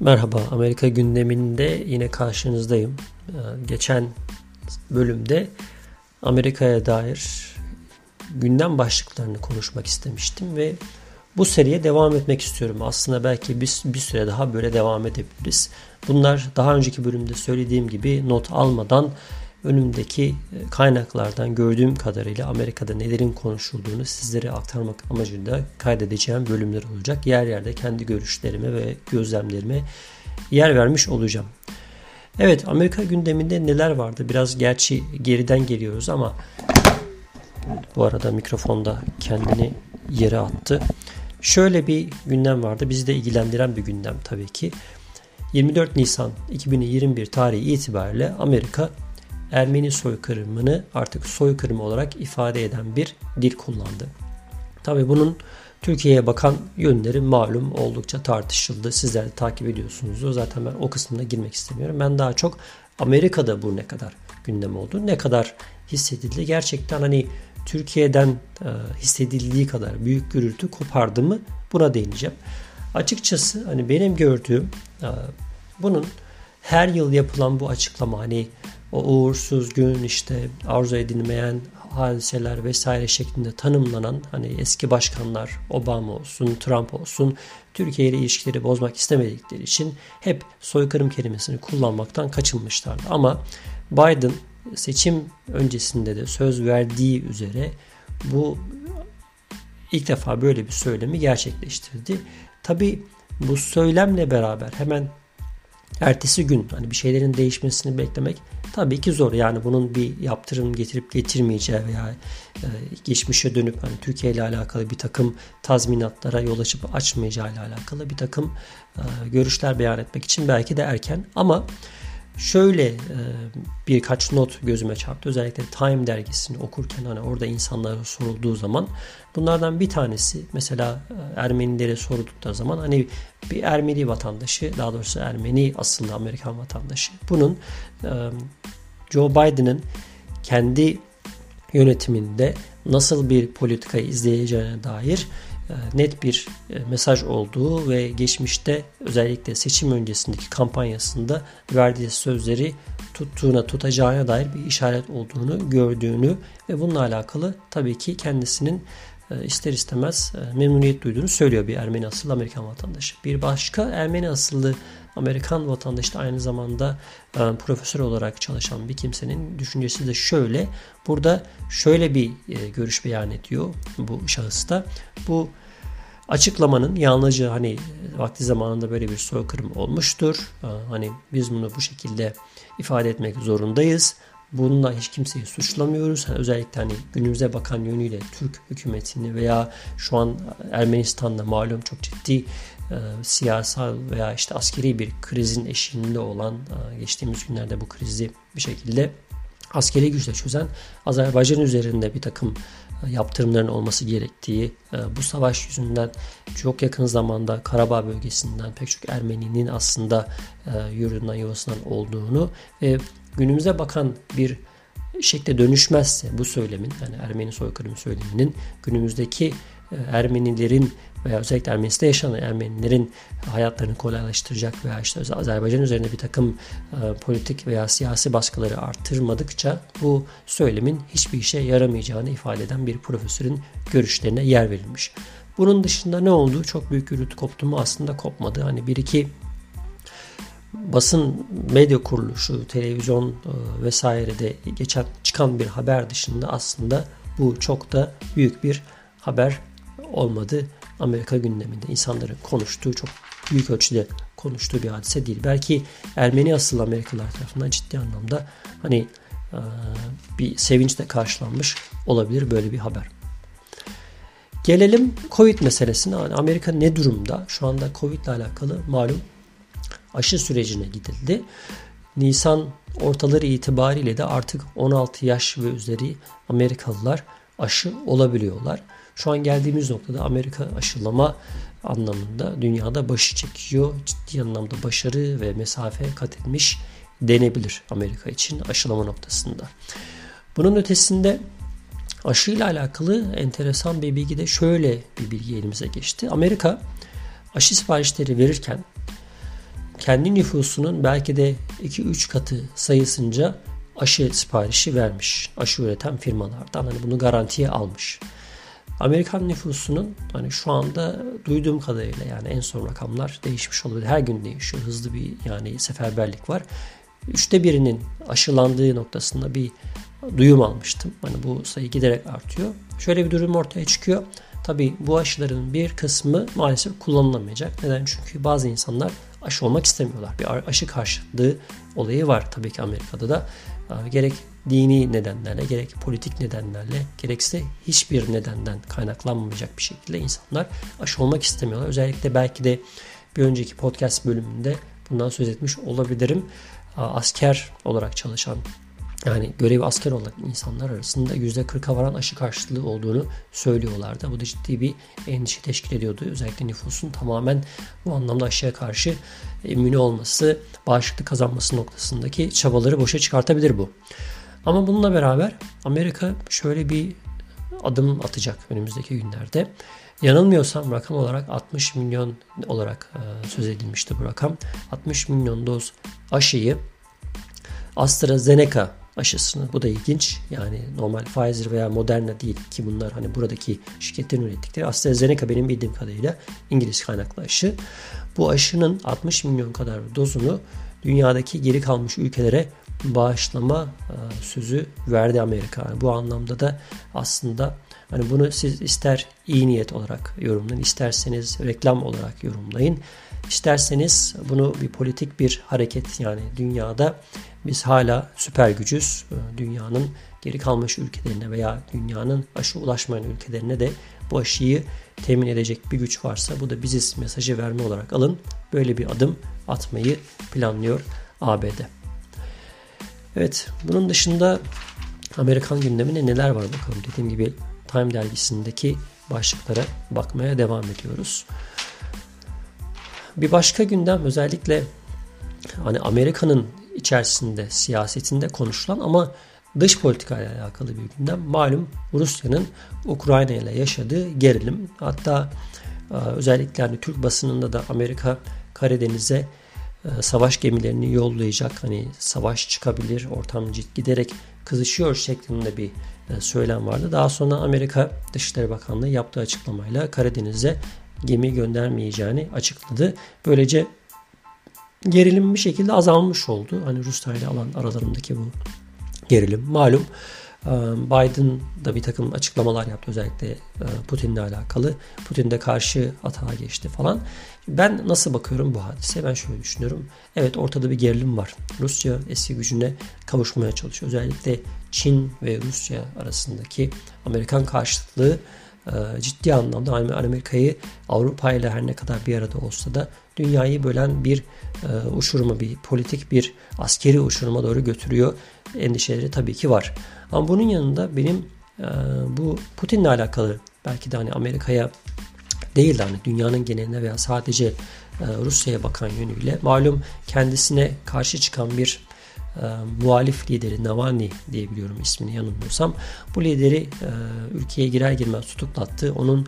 Merhaba, Amerika gündeminde yine karşınızdayım. Geçen bölümde Amerika'ya dair gündem başlıklarını konuşmak istemiştim ve bu seriye devam etmek istiyorum. Aslında belki bir süre daha böyle devam edebiliriz. Bunlar daha önceki bölümde söylediğim gibi not almadan önümdeki kaynaklardan gördüğüm kadarıyla Amerika'da nelerin konuşulduğunu sizlere aktarmak amacıyla kaydedeceğim bölümler olacak. Yer yerde kendi görüşlerime ve gözlemlerime yer vermiş olacağım. Evet, Amerika gündeminde neler vardı? Biraz gerçi geriden geliyoruz ama bu arada mikrofonda kendini yere attı. Şöyle bir gündem vardı. Bizi de ilgilendiren bir gündem tabii ki. 24 Nisan 2021 tarihi itibariyle Amerika Ermeni soykırımını artık soykırım olarak ifade eden bir dil kullandı. Tabii bunun Türkiye'ye bakan yönleri malum oldukça tartışıldı. Sizler de takip ediyorsunuz. Zaten ben o kısmına girmek istemiyorum. Ben daha çok Amerika'da bu ne kadar gündem oldu, ne kadar hissedildi. Gerçekten hani Türkiye'den hissedildiği kadar büyük gürültü kopardı mı, buna değineceğim. Açıkçası hani benim gördüğüm bunun her yıl yapılan bu açıklama, hani o uğursuz gün, işte arzu edilmeyen hadiseler vesaire şeklinde tanımlanan, hani eski başkanlar Obama olsun, Trump olsun, Türkiye ile ilişkileri bozmak istemedikleri için hep soykırım kelimesini kullanmaktan kaçınmışlardı. Ama Biden seçim öncesinde de söz verdiği üzere bu ilk defa böyle bir söylemi gerçekleştirdi. Tabii bu söylemle beraber hemen ertesi gün hani bir şeylerin değişmesini beklemek tabii ki zor. Yani bunun bir yaptırım getirip getirmeyeceği veya geçmişe dönüp hani Türkiye ile alakalı bir takım tazminatlara yol açıp açmayacağı ile alakalı bir takım görüşler beyan etmek için belki de erken. Ama şöyle birkaç not gözüme çarptı. Özellikle Time dergisini okurken hani orada insanlara sorulduğu zaman bunlardan bir tanesi mesela Ermenilere soruldukları zaman hani bir Ermeni vatandaşı, daha doğrusu Ermeni aslında Amerikan vatandaşı, bunun Joe Biden'ın kendi yönetiminde nasıl bir politikayı izleyeceğine dair net bir mesaj olduğu ve geçmişte özellikle seçim öncesindeki kampanyasında verdiği sözleri tutacağına dair bir işaret olduğunu gördüğünü ve bununla alakalı tabii ki kendisinin ister istemez memnuniyet duyduğunu söylüyor bir Ermeni asıllı Amerikan vatandaşı. Bir başka Ermeni asıllı Amerikan vatandaşı da aynı zamanda profesör olarak çalışan bir kimsenin düşüncesi de şöyle. Burada şöyle bir görüş beyan ediyor bu şahısta. Bu açıklamanın yalnızca hani vakti zamanında böyle bir soykırım olmuştur. Hani biz bunu bu şekilde ifade etmek zorundayız. Bununla hiç kimseyi suçlamıyoruz. Yani özellikle hani günümüze bakan yönüyle Türk hükümetini veya şu an Ermenistan'da malum çok ciddi siyasal veya işte askeri bir krizin eşiğinde olan, geçtiğimiz günlerde bu krizi bir şekilde askeri güçle çözen Azerbaycan üzerinde bir takım yaptırımların olması gerektiği, bu savaş yüzünden çok yakın zamanda Karabağ bölgesinden pek çok Ermeninin aslında yurdundan yuvasından olduğunu ve günümüze bakan bir şekle dönüşmezse bu söylemin, yani Ermeni soykırımı söyleminin günümüzdeki Ermenilerin veya özellikle Ermenistan'da yaşayan Ermenilerin hayatlarını kolaylaştıracak veya işte Azerbaycan üzerinde bir takım politik veya siyasi baskıları artırmadıkça bu söylemin hiçbir işe yaramayacağını ifade eden bir profesörün görüşlerine yer verilmiş. Bunun dışında ne oldu? Çok büyük gürültü koptu mu? Aslında kopmadı. Hani bir iki basın medya kuruluşu, televizyon vesairede geçen çıkan bir haber dışında aslında bu çok da büyük bir haber olmadı Amerika gündeminde. İnsanların konuştuğu, çok büyük ölçüde konuştuğu bir hadise değil. Belki Ermeni asıllı Amerikalılar tarafından ciddi anlamda hani bir sevinçle karşılanmış olabilir böyle bir haber. Gelelim Covid meselesine. Amerika ne durumda? Şu anda Covid ile alakalı malum aşı sürecine gidildi. Nisan ortaları itibariyle de artık 16 yaş ve üzeri Amerikalılar aşı olabiliyorlar. Şu an geldiğimiz noktada Amerika aşılama anlamında dünyada başı çekiyor. Ciddi anlamda başarı ve mesafe kat etmiş denebilir Amerika için aşılama noktasında. Bunun ötesinde aşıyla alakalı enteresan bir bilgi de şöyle bir bilgi elimize geçti. Amerika aşı siparişleri verirken kendi nüfusunun belki de 2-3 katı sayısınca aşı siparişi vermiş. Aşı üreten firmalardan hani bunu garantiye almış. Amerikan nüfusunun hani şu anda duyduğum kadarıyla, yani en son rakamlar değişmiş olabilir. Her gün değişiyor. Hızlı bir yani seferberlik var. 1/3 aşılandığı noktasında bir duyum almıştım. Hani bu sayı giderek artıyor. Şöyle bir durum ortaya çıkıyor. Tabii bu aşıların bir kısmı maalesef kullanılamayacak. Neden? Çünkü bazı insanlar aşı olmak istemiyorlar. Bir aşı karşıtlığı olayı var tabii ki Amerika'da da. Gerek dini nedenlerle, gerek politik nedenlerle, gerekse hiçbir nedenden kaynaklanmayacak bir şekilde insanlar aşı olmak istemiyorlar. Özellikle belki de bir önceki podcast bölümünde bundan söz etmiş olabilirim. Asker olarak çalışan, yani görevi asker olan insanlar arasında %40'a varan aşı karşıtlığı olduğunu söylüyorlardı. Bu da ciddi bir endişe teşkil ediyordu. Özellikle nüfusun tamamen bu anlamda aşıya karşı immün olması, bağışıklık kazanması noktasındaki çabaları boşa çıkartabilir bu. Ama bununla beraber Amerika şöyle bir adım atacak önümüzdeki günlerde. Yanılmıyorsam rakam olarak 60 milyon olarak söz edilmişti bu rakam. 60 milyon doz aşıyı, AstraZeneca aşısını, bu da ilginç. Yani normal Pfizer veya Moderna değil ki bunlar hani buradaki şirketlerin ürettikleri. AstraZeneca benim bildiğim kadarıyla İngiliz kaynaklı aşı. Bu aşının 60 milyon kadar dozunu dünyadaki geri kalmış ülkelere bağışlama sözü verdi Amerika. Yani bu anlamda da aslında hani bunu siz ister iyi niyet olarak yorumlayın, isterseniz reklam olarak yorumlayın, İsterseniz bunu bir politik bir hareket, yani dünyada biz hala süper gücüz, dünyanın geri kalmış ülkelerine veya dünyanın aşı ulaşmayan ülkelerine de bu aşıyı temin edecek bir güç varsa bu da biziz mesajı verme olarak alın. Böyle bir adım atmayı planlıyor ABD. Evet, bunun dışında Amerikan gündeminde neler var bakalım. Dediğim gibi Time dergisindeki başlıklara bakmaya devam ediyoruz. Bir başka gündem özellikle hani Amerika'nın içerisinde, siyasetinde konuşulan ama dış politikayla alakalı bir gündem. Malum Rusya'nın Ukrayna ile yaşadığı gerilim. Hatta özellikle hani Türk basınında da Amerika Karadeniz'e savaş gemilerini yollayacak, hani savaş çıkabilir, ortam giderek kızışıyor şeklinde bir söylem vardı. Daha sonra Amerika Dışişleri Bakanlığı yaptığı açıklamayla Karadeniz'e gemi göndermeyeceğini açıkladı. Böylece gerilim bir şekilde azalmış oldu. Hani Rusya ile olan aralarındaki bu gerilim. Malum Biden da bir takım açıklamalar yaptı. Özellikle Putin'le alakalı. Putin de karşı atağa geçti falan. Ben nasıl bakıyorum bu hadise? Ben şöyle düşünüyorum. Evet, ortada bir gerilim var. Rusya eski gücüne kavuşmaya çalışıyor. Özellikle Çin ve Rusya arasındaki Amerikan karşıtlığı ciddi anlamda Amerika'yı Avrupa ile her ne kadar bir arada olsa da dünyayı bölen bir uçuruma, bir politik, bir askeri uçuruma doğru götürüyor. Endişeleri tabii ki var. Ama bunun yanında benim bu Putin'le alakalı belki de hani Amerika'ya değil de hani dünyanın geneline veya sadece Rusya'ya bakan yönüyle, malum kendisine karşı çıkan bir muhalif lideri Navalny diye biliyorum ismini, yanılmıyorsam. Bu lideri ülkeye girer girmez tutuklattı. Onun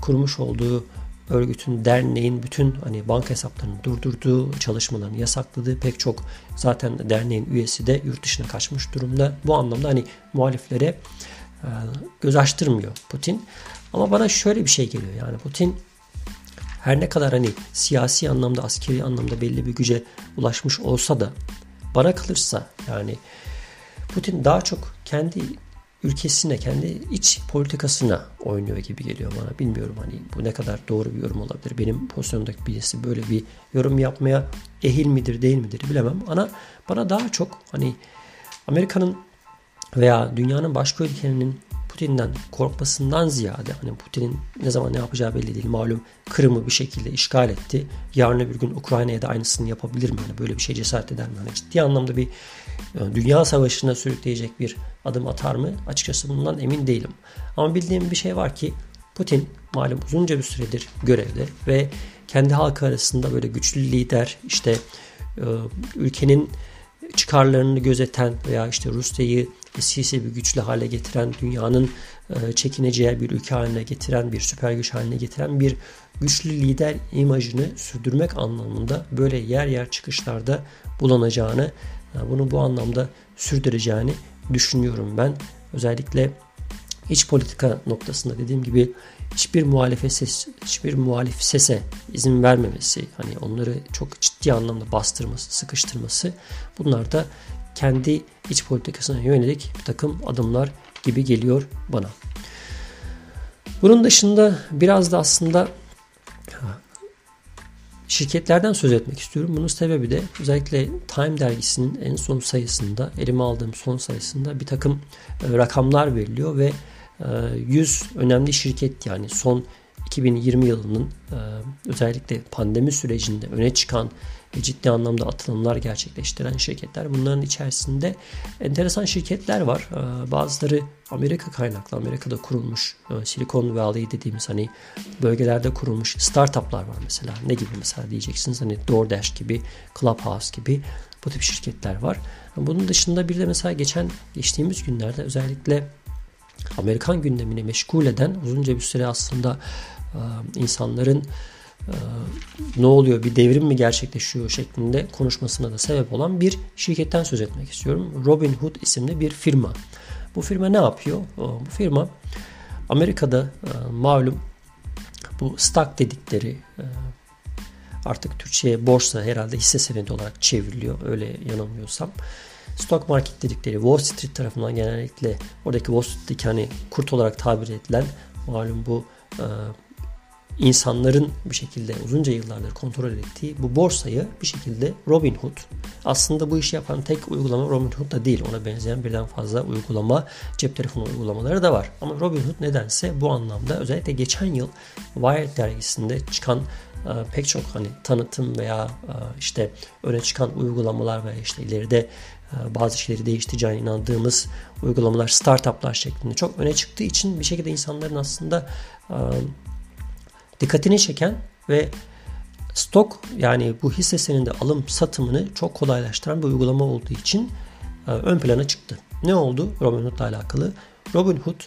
kurmuş olduğu örgütün, derneğin bütün hani banka hesaplarını durdurduğu, çalışmalarını yasakladığı, pek çok zaten derneğin üyesi de yurt dışına kaçmış durumda. Bu anlamda hani muhaliflere göz açtırmıyor Putin. Ama bana şöyle bir şey geliyor, yani Putin her ne kadar hani siyasi anlamda, askeri anlamda belli bir güce ulaşmış olsa da bana kalırsa yani Putin daha çok kendi ülkesine, kendi iç politikasına oynuyor gibi geliyor bana. Bilmiyorum hani bu ne kadar doğru bir yorum olabilir. Benim pozisyondaki birisi böyle bir yorum yapmaya ehil midir değil midir bilemem. Ama bana daha çok hani Amerika'nın veya dünyanın başka ülkelerinin Putin'den korkmasından ziyade, hani Putin'in ne zaman ne yapacağı belli değil. Malum Kırım'ı bir şekilde işgal etti. Yarın öbür gün Ukrayna'ya da aynısını yapabilir mi? Hani böyle bir şey cesaret eder mi? Hani ciddi anlamda bir dünya savaşına sürükleyecek bir adım atar mı? Açıkçası bundan emin değilim. Ama bildiğim bir şey var ki Putin malum uzunca bir süredir görevde ve kendi halkı arasında böyle güçlü lider, işte ülkenin çıkarlarını gözeten veya işte Rusya'yı siyasi bir güçle hale getiren, dünyanın çekineceği bir ülke haline getiren, bir süper güç haline getiren bir güçlü lider imajını sürdürmek anlamında böyle yer yer çıkışlarda bulunacağını, yani bunu bu anlamda sürdüreceğini düşünüyorum ben. Özellikle iç politika noktasında dediğim gibi hiçbir muhalif sese izin vermemesi, hani onları çok ciddi anlamda bastırması, sıkıştırması, bunlar da kendi iç politikasına yönelik bir takım adımlar gibi geliyor bana. Bunun dışında biraz da aslında şirketlerden söz etmek istiyorum. Bunun sebebi de özellikle Time dergisinin en son sayısında, elime aldığım son sayısında bir takım rakamlar veriliyor ve 100 önemli şirket, yani son 2020 yılının özellikle pandemi sürecinde öne çıkan ve ciddi anlamda atılımlar gerçekleştiren şirketler. Bunların içerisinde enteresan şirketler var. Bazıları Amerika kaynaklı, Amerika'da kurulmuş, Silicon Valley dediğimiz hani bölgelerde kurulmuş startuplar var mesela. Ne gibi mesela diyeceksiniz, hani DoorDash gibi, Clubhouse gibi bu tip şirketler var. Bunun dışında bir de mesela geçtiğimiz günlerde özellikle Amerikan gündemini meşgul eden, uzunca bir süre aslında insanların ne oluyor, bir devrim mi gerçekleşiyor şeklinde konuşmasına da sebep olan bir şirketten söz etmek istiyorum. Robinhood isimli bir firma. Bu firma ne yapıyor? Bu firma Amerika'da malum bu stock dedikleri, artık Türkçe'ye borsa herhalde hisse senedi olarak çevriliyor öyle yanılmıyorsam. Stock market dedikleri Wall Street tarafından genellikle oradaki Wall Street'teki hani kurt olarak tabir edilen malum bu insanların bir şekilde uzunca yıllardır kontrol ettiği bu borsayı bir şekilde Robinhood, aslında bu işi yapan tek uygulama Robinhood da değil, ona benzeyen birden fazla uygulama, cep telefonu uygulamaları da var. Ama Robinhood nedense bu anlamda özellikle geçen yıl Wired dergisinde çıkan pek çok hani tanıtım veya işte öne çıkan uygulamalar veya işte ileride bazı şeyleri değiştireceğine inandığımız uygulamalar, startuplar şeklinde çok öne çıktığı için bir şekilde insanların aslında dikkatini çeken ve stok, yani bu hisse senedi alım satımını çok kolaylaştıran bir uygulama olduğu için ön plana çıktı. Ne oldu Robinhood'la alakalı? Robinhood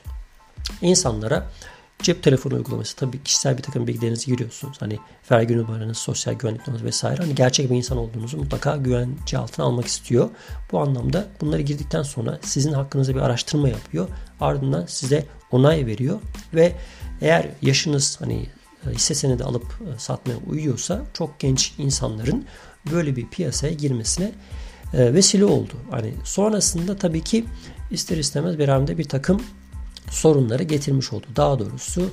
insanlara cep telefonu uygulaması, tabii kişisel bir takım bilgilerinizi giriyorsunuz. Hani vergi numaranız, sosyal güvenlik numaranız vesaire. Hani gerçek bir insan olduğunuzu mutlaka güvence altına almak istiyor. Bu anlamda bunları girdikten sonra sizin hakkınızda bir araştırma yapıyor. Ardından size onay veriyor ve eğer yaşınız hani hisse senedi alıp satmaya uyuyorsa çok genç insanların böyle bir piyasaya girmesine vesile oldu. Hani sonrasında tabii ki ister istemez beraberinde bir takım sorunları getirmiş oldu. Daha doğrusu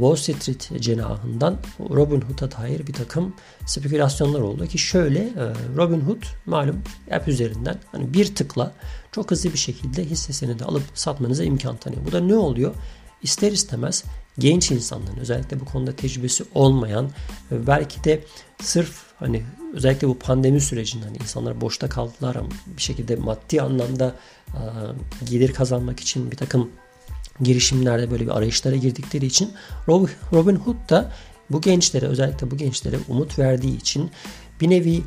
Wall Street cenahından Robinhood'a dair bir takım spekülasyonlar oldu ki şöyle, Robinhood malum app üzerinden hani bir tıkla çok hızlı bir şekilde hisse senedi alıp satmanıza imkan tanıyor. Bu da ne oluyor? İster istemez genç insanların, özellikle bu konuda tecrübesi olmayan, belki de sırf hani özellikle bu pandemi sürecinden hani insanlar boşta kaldılar ama bir şekilde maddi anlamda gelir kazanmak için bir takım girişimlerde böyle bir arayışlara girdikleri için Robinhood da bu gençlere, özellikle bu gençlere umut verdiği için bir nevi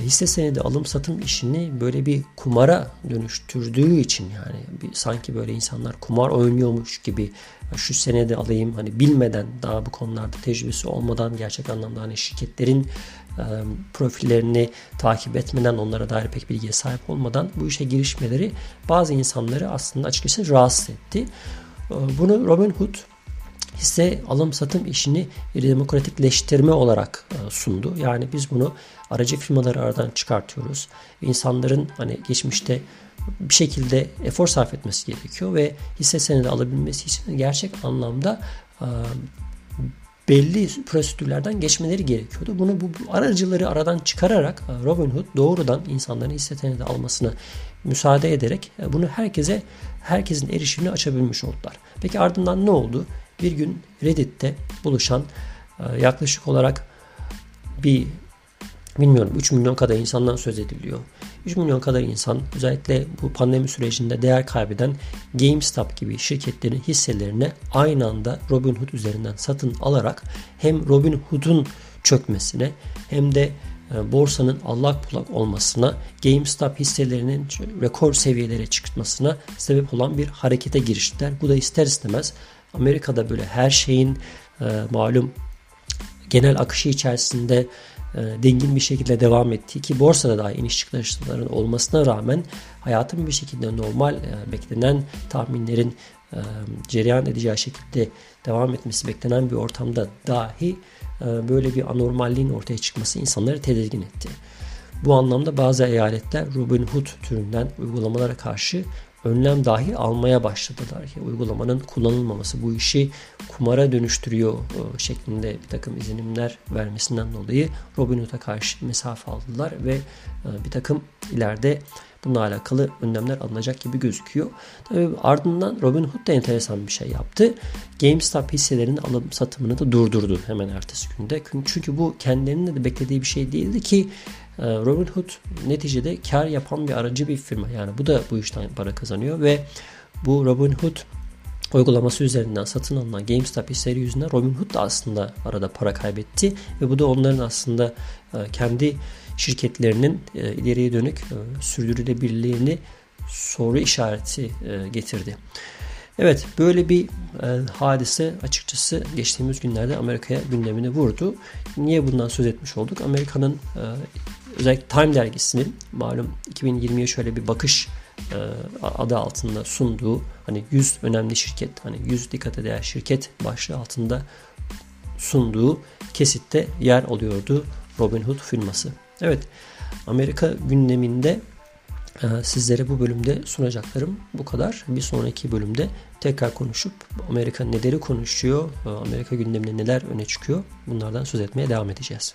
hisse senedi alım satım işini böyle bir kumara dönüştürdüğü için, yani sanki böyle insanlar kumar oynuyormuş gibi şu senede alayım, hani bilmeden, daha bu konularda tecrübesi olmadan, gerçek anlamda hani şirketlerin profillerini takip etmeden, onlara dair pek bilgiye sahip olmadan bu işe girişmeleri bazı insanları aslında açıkçası rahatsız etti. Bunu Robinhood hisse alım satım işini demokratikleştirme olarak sundu. Yani biz bunu aracı firmaları aradan çıkartıyoruz. İnsanların hani geçmişte bir şekilde efor sarf etmesi gerekiyor ve hisse senedi alabilmesi için gerçek anlamda belli prosedürlerden geçmeleri gerekiyordu. Bunu bu aracıları aradan çıkararak Robinhood doğrudan insanların hisse senedi almasını müsaade ederek bunu herkesin erişimini açabilmiş oldular. Peki ardından ne oldu? Bir gün Reddit'te buluşan yaklaşık olarak bir bilmiyorum 3 milyon kadar insandan söz ediliyor. 3 milyon kadar insan özellikle bu pandemi sürecinde değer kaybeden GameStop gibi şirketlerin hisselerini aynı anda Robinhood üzerinden satın alarak hem Robinhood'un çökmesine hem de borsanın allak bullak olmasına, GameStop hisselerinin rekor seviyelere çıkmasına sebep olan bir harekete giriştiler. Bu da ister istemez Amerika'da böyle her şeyin malum genel akışı içerisinde dengin bir şekilde devam ettiği ki borsada daha iniş çıkışların olmasına rağmen hayatın bir şekilde normal beklenen tahminlerin cereyan edeceği şekilde devam etmesi beklenen bir ortamda dahi böyle bir anormalliğin ortaya çıkması insanları tedirgin etti. Bu anlamda bazı eyaletler Robinhood türünden uygulamalara karşı önlem dahi almaya başladılar ki uygulamanın kullanılmaması bu işi kumara dönüştürüyor şeklinde bir takım izlenimler vermesinden dolayı Robinhood'a karşı mesafe aldılar ve bir takım ileride bununla alakalı önlemler alınacak gibi gözüküyor. Tabii ardından Robinhood da enteresan bir şey yaptı. GameStop hisselerinin alım satımını da durdurdu hemen ertesi günde. Çünkü bu kendilerinin de beklediği bir şey değildi ki Robinhood neticede kar yapan bir aracı bir firma. Yani bu da bu işten para kazanıyor ve bu Robinhood uygulaması üzerinden satın alınan GameStop hisseleri yüzünden Robinhood da aslında arada para kaybetti ve bu da onların aslında kendi şirketlerinin ileriye dönük sürdürülebilirliğini soru işareti getirdi. Evet, böyle bir hadise açıkçası geçtiğimiz günlerde Amerika'ya gündemini vurdu. Niye bundan söz etmiş olduk? Amerika'nın özellikle Time dergisinin malum 2020'ye şöyle bir bakış adı altında sunduğu hani 100 önemli şirket, hani 100 dikkate değer şirket başlığı altında sunduğu kesitte yer alıyordu Robinhood firması. Evet, Amerika gündeminde sizlere bu bölümde sunacaklarım bu kadar. Bir sonraki bölümde tekrar konuşup Amerika neleri konuşuyor, Amerika gündeminde neler öne çıkıyor bunlardan söz etmeye devam edeceğiz.